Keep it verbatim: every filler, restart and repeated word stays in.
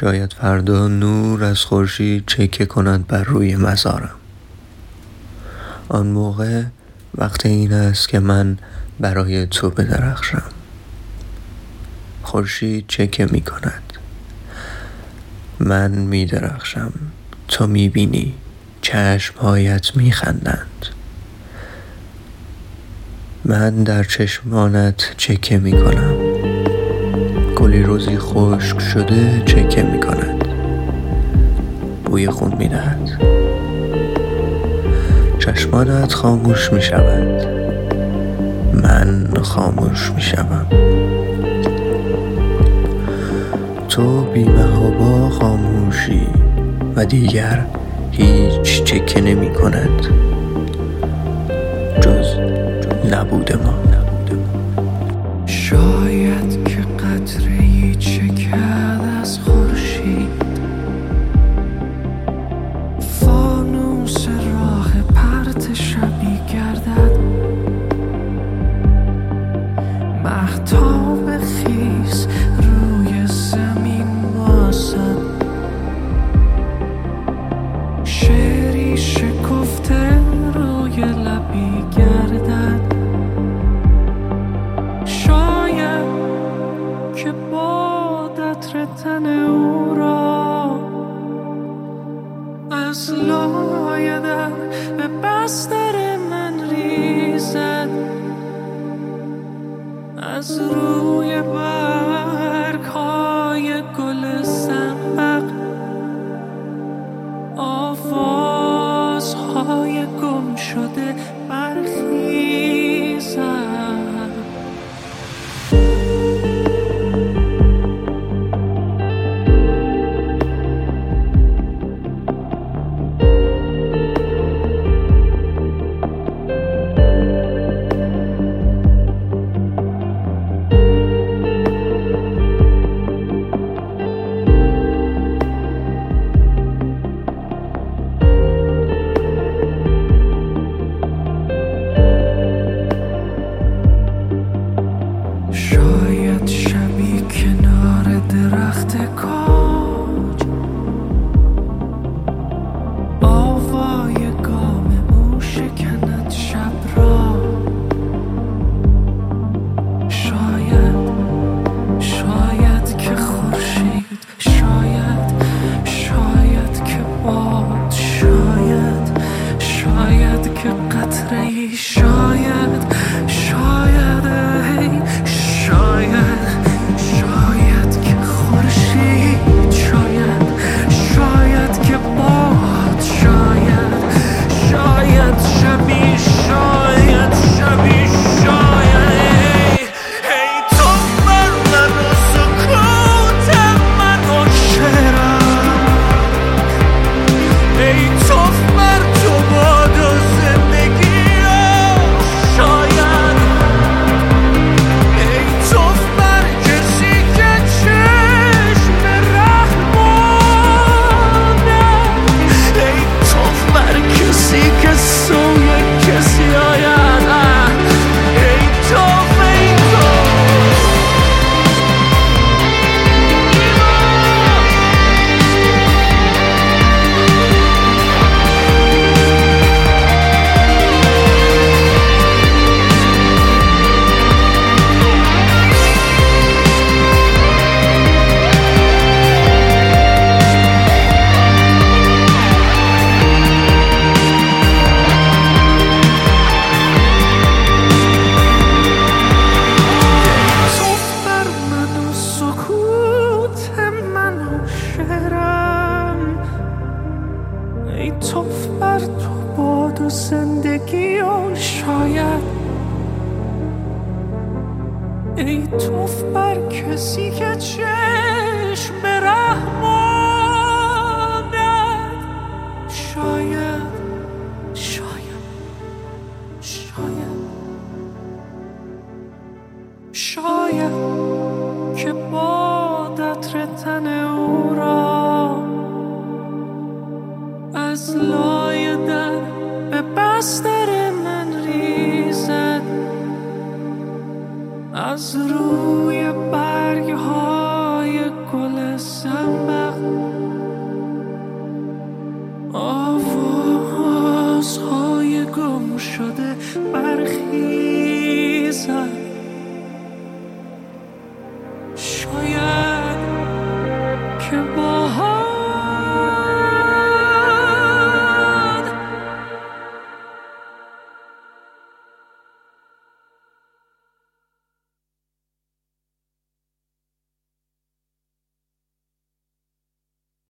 شاید فردا نور از خورشید چکه کند بر روی مزارم. آن موقع وقت این است که من برای تو بدرخشم. خورشید چکه می کند، من می درخشم، تو می بینی، چشمهایت می خندند، من در چشمانت چکه می کنم. گلی روزی خشک شده چکه می کند، بوی خون می دهد، چشمانت خاموش می شود، من خاموش می شوم. تو بی محابا خاموشی و دیگر هیچ چکه نمی کند جز نبود ما. شاید که قطره‌ای چکد از خورشید، فانوس راه پرت شبی گردد، مهتاب خیز روی زمین بازد، شعری شکفته روی لبی گردد. شاید که باد عطر تن او را از لای در به بستر من ریزد، از روی برگ های گل زنبق آوازهای گم شده برخیزد. شاید شبی کنار درخت کاج، آوای گام او شکند شب را. شاید شاید که خورشید، شاید شاید که باد، شاید شاید که قطره‌ای، شاید شاید هی شاید شاید که خورشید، شاید شاید که باد، شاید شاید شبی، شاید شبی، شاید هی تو بر من و سکوت من و شرم، ای تو بر تو باد و زندگی را. شاید ای توف بر تو باد و زندگی و شاید، ای توف بر کسی که چشم به ره ماند. شاید شاید شاید شاید که باد عطر تن او را از لای در به بستر من ریزد، از روی برگهای گل زنبق your body.